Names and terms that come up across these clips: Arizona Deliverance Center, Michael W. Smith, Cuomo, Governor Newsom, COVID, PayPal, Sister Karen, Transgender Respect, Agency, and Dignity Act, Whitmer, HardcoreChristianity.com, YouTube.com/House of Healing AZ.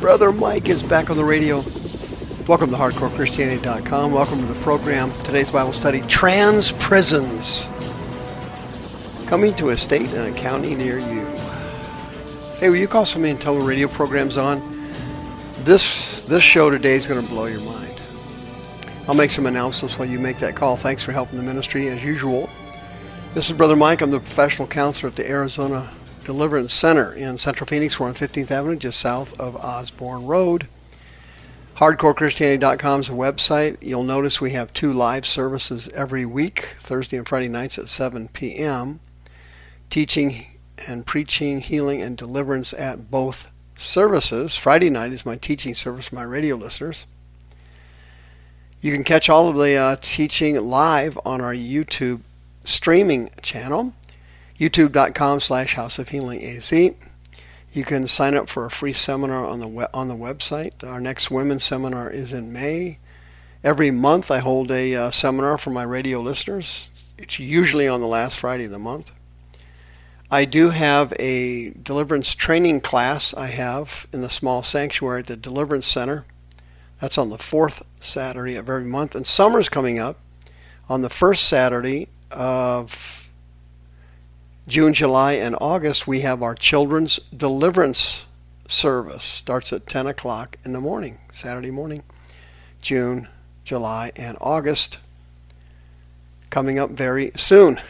Brother Mike is back on the radio. Welcome to HardcoreChristianity.com. Welcome to the program. Today's Bible study, Trans Prisons, coming to a state and a county near you. Hey, will you call somebody and tell them radio program's on? This show today is going to blow your mind. I'll make some announcements while you make that call. Thanks for helping the ministry as usual. This is Brother Mike. I'm the professional counselor at the Arizona Deliverance Center in Central Phoenix. We're on 15th Avenue, just south of Osborne Road. HardcoreChristianity.com is a website. You'll notice we have two live services every week, Thursday and Friday nights at 7 p.m. Teaching and preaching, healing, and deliverance at both services. Friday night is my teaching service for my radio listeners. You can catch all of the teaching live on our YouTube streaming channel. YouTube.com/House of Healing AZ. You can sign up for a free seminar on the website. Our next women's seminar is in May. Every month I hold a seminar for my radio listeners. It's usually on the last Friday of the month. I do have a deliverance training class I have in the small sanctuary at the Deliverance Center. That's on the fourth Saturday of every month. And summer's coming up on the first Saturday of June, July, and August. We have our children's deliverance service. Starts at 10 o'clock in the morning, Saturday morning, June, July, and August. Coming up very soon.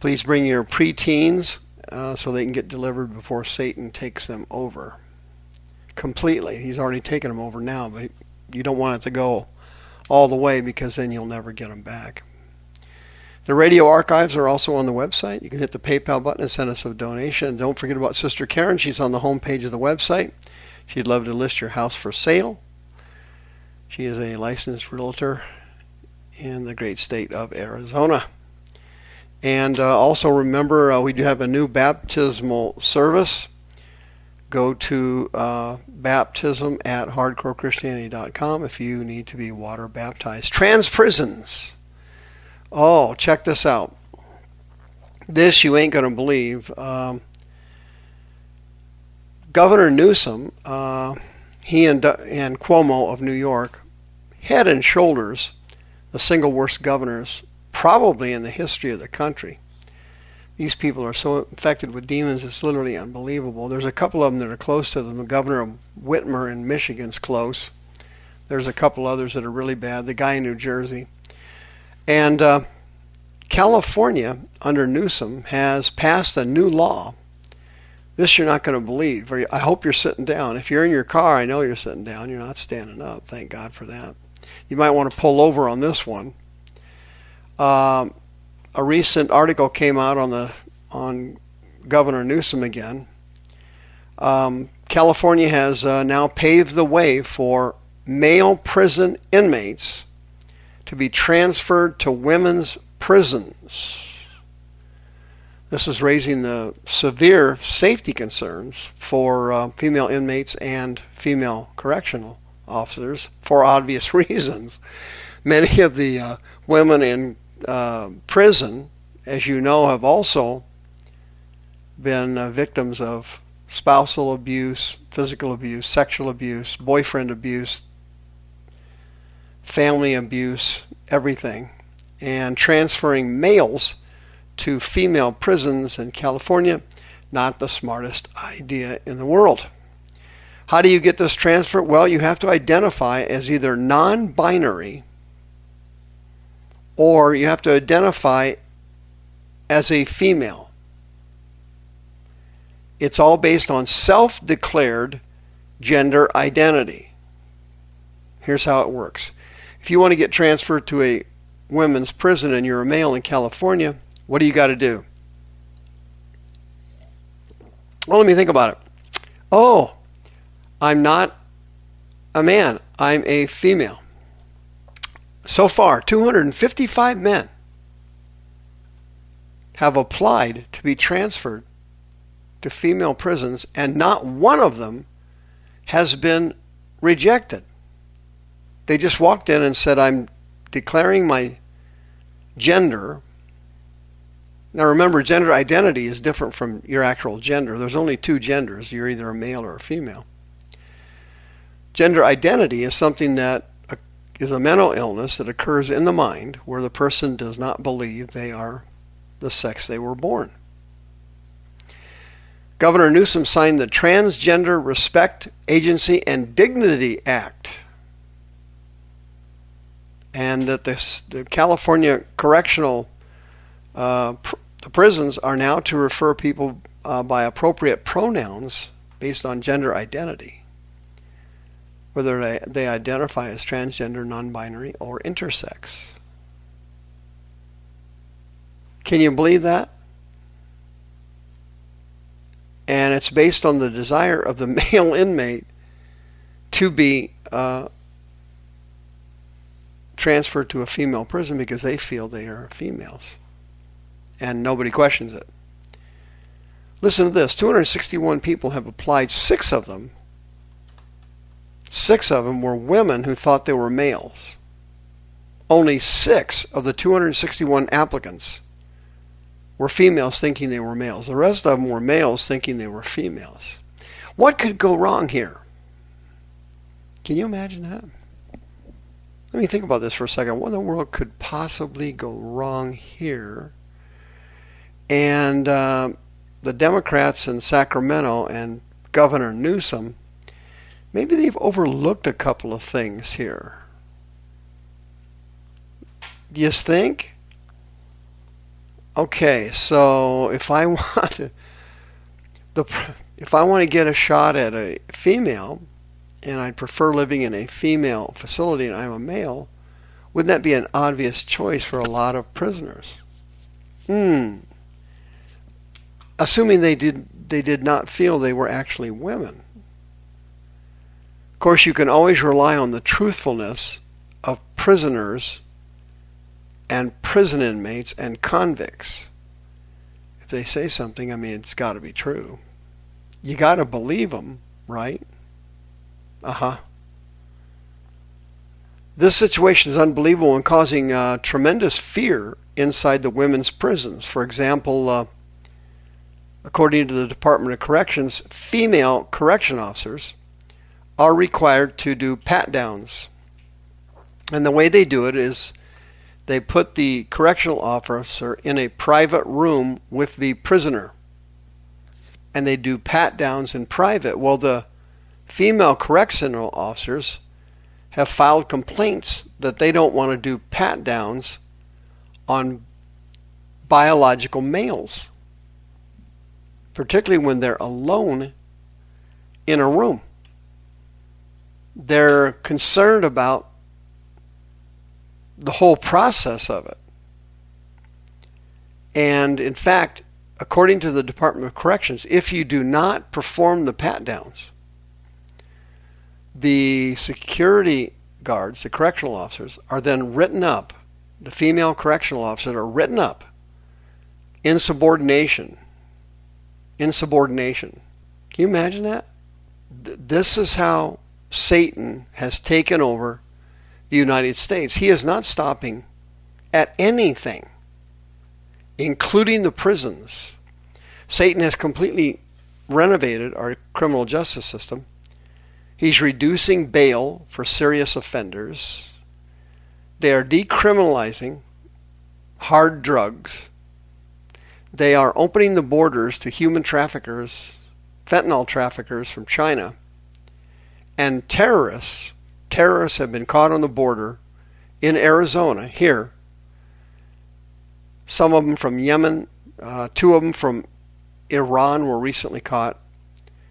Please bring your preteens so they can get delivered before Satan takes them over completely. He's already taken them over now, but you don't want it to go all the way because then you'll never get them back. The radio archives are also on the website. You can hit the PayPal button and send us a donation. And don't forget about Sister Karen. She's on the homepage of the website. She'd love to list your house for sale. She is a licensed realtor in the great state of Arizona. And also remember, we do have a new baptismal service. Go to baptism at hardcorechristianity.com if you need to be water baptized. Trans prisons. Oh, check this out. This you ain't going to believe. Governor Newsom, he and Cuomo of New York, head and shoulders, the single worst governors probably in the history of the country. These people are so infected with demons, it's literally unbelievable. There's a couple of them that are close to them. The governor of Whitmer in Michigan's close. There's a couple others that are really bad. The guy in New Jersey. And California, under Newsom, has passed a new law. This you're not going to believe. I hope you're sitting down. If you're in your car, I know you're sitting down. You're not standing up. Thank God for that. You might want to pull over on this one. A recent article came out on Governor Newsom again. California has now paved the way for male prison inmates to be transferred to women's prisons. This is raising the severe safety concerns for female inmates and female correctional officers for obvious reasons. Many of the women in prison, as you know, have also been victims of spousal abuse, physical abuse, sexual abuse, boyfriend abuse, family abuse, everything. And transferring males to female prisons in California, not the smartest idea in the world. How do you get this transfer? Well, you have to identify as either non-binary or you have to identify as a female. It's all based on self-declared gender identity. Here's how it works. If you want to get transferred to a women's prison and you're a male in California, what do you got to do? Well, let me think about it. Oh, I'm not a man, I'm a female. So far, 255 men have applied to be transferred to female prisons, and not one of them has been rejected. They just walked in and said, I'm declaring my gender. Now remember, gender identity is different from your actual gender. There's only two genders. You're either a male or a female. Gender identity is something that is a mental illness that occurs in the mind where the person does not believe they are the sex they were born. Governor Newsom signed the Transgender Respect, Agency, and Dignity Act, and that the California correctional prisons are now to refer people by appropriate pronouns based on gender identity, whether they identify as transgender, non-binary, or intersex. Can you believe that? And it's based on the desire of the male inmate to be transferred to a female prison because they feel they are females. And nobody questions it. Listen to this. 261 people have applied. Six of them were women who thought they were males. Only 6 of the 261 applicants were females thinking they were males. The rest of them were males thinking they were females. What could go wrong here? Can you imagine that? Let me think about this for a second. What in the world could possibly go wrong here? And the Democrats in Sacramento and Governor Newsom, maybe they've overlooked a couple of things here. Do you think? Okay, so if I want to get a shot at a female, and I prefer living in a female facility and I'm a male, wouldn't that be an obvious choice for a lot of prisoners? Assuming they did not feel they were actually women. Of course, you can always rely on the truthfulness of prisoners and prison inmates and convicts. If they say something, I mean, it's got to be true. You got to believe them, right? This situation is unbelievable and causing tremendous fear inside the women's prisons. For example, according to the Department of Corrections, female correction officers are required to do pat-downs. And the way they do it is they put the correctional officer in a private room with the prisoner, and they do pat-downs in private. Well, the female correctional officers have filed complaints that they don't want to do pat-downs on biological males, particularly when they're alone in a room. They're concerned about the whole process of it. And in fact, according to the Department of Corrections, if you do not perform the pat-downs, the security guards, the correctional officers, are then written up. The female correctional officers are written up. Insubordination. Can you imagine that? This is how Satan has taken over the United States. He is not stopping at anything, including the prisons. Satan has completely renovated our criminal justice system. He's reducing bail for serious offenders. They are decriminalizing hard drugs. They are opening the borders to human traffickers, fentanyl traffickers from China, and terrorists. Terrorists have been caught on the border in Arizona here. Some of them from Yemen, 2 of them from Iran were recently caught,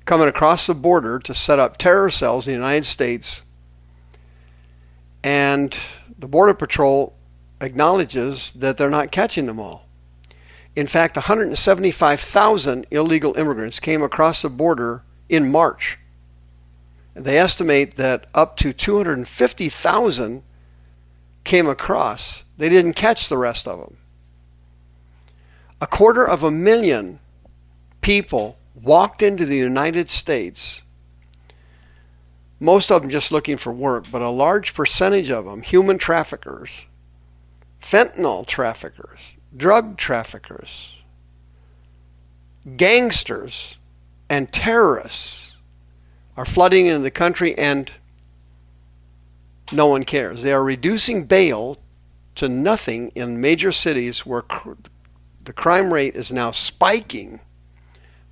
coming across the border to set up terror cells in the United States. And the Border Patrol acknowledges that they're not catching them all. In fact, 175,000 illegal immigrants came across the border in March. They estimate that up to 250,000 came across. They didn't catch the rest of them. 250,000 people walked into the United States, most of them just looking for work, but a large percentage of them, human traffickers, fentanyl traffickers, drug traffickers, gangsters, and terrorists are flooding into the country, and no one cares. They are reducing bail to nothing in major cities where the crime rate is now spiking.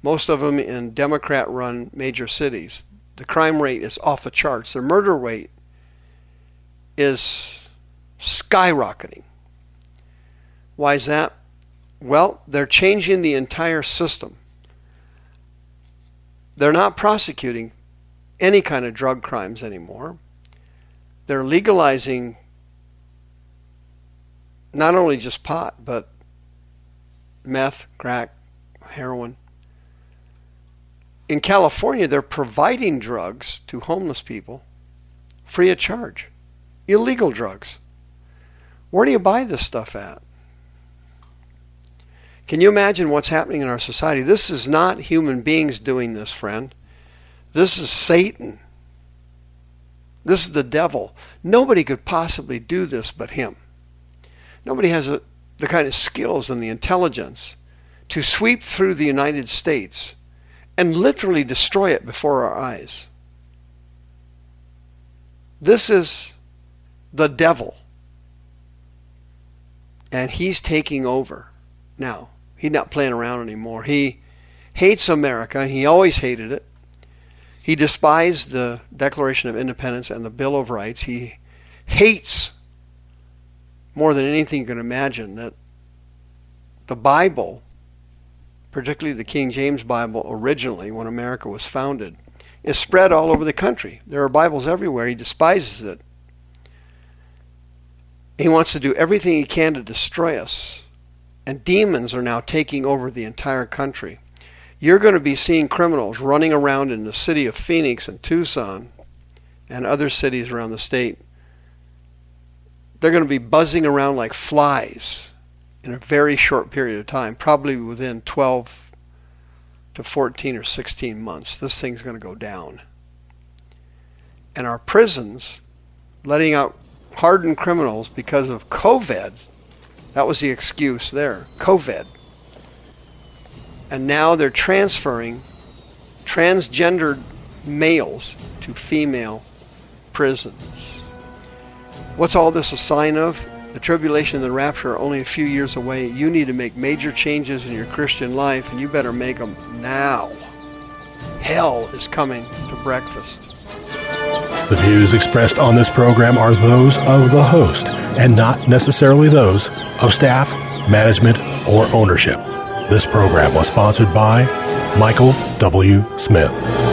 Most of them in Democrat-run major cities. The crime rate is off the charts. The murder rate is skyrocketing. Why is that? Well, they're changing the entire system. They're not prosecuting any kind of drug crimes anymore. They're legalizing not only just pot, but meth, crack, heroin. In California, they're providing drugs to homeless people free of charge. Illegal drugs. Where do you buy this stuff at? Can you imagine what's happening in our society? This is not human beings doing this, friend. This is Satan. This is the devil. Nobody could possibly do this but him. Nobody has the kind of skills and the intelligence to sweep through the United States and literally destroy it before our eyes. This is the devil. And he's taking over now. He's not playing around anymore. He hates America. He always hated it. He despised the Declaration of Independence and the Bill of Rights. He hates more than anything you can imagine that the Bible, particularly the King James Bible originally when America was founded, is spread all over the country. There are Bibles everywhere. He despises it. He wants to do everything he can to destroy us. And demons are now taking over the entire country. You're going to be seeing criminals running around in the city of Phoenix and Tucson and other cities around the state. They're going to be buzzing around like flies in a very short period of time, probably within 12 to 14 or 16 months. This thing's going to go down. And our prisons, letting out hardened criminals because of COVID, that was the excuse there, COVID. And now they're transferring transgendered males to female prisons. What's all this a sign of? The tribulation and the rapture are only a few years away. You need to make major changes in your Christian life, and you better make them now. Hell is coming to breakfast. The views expressed on this program are those of the host and not necessarily those of staff, management, or ownership. This program was sponsored by Michael W. Smith.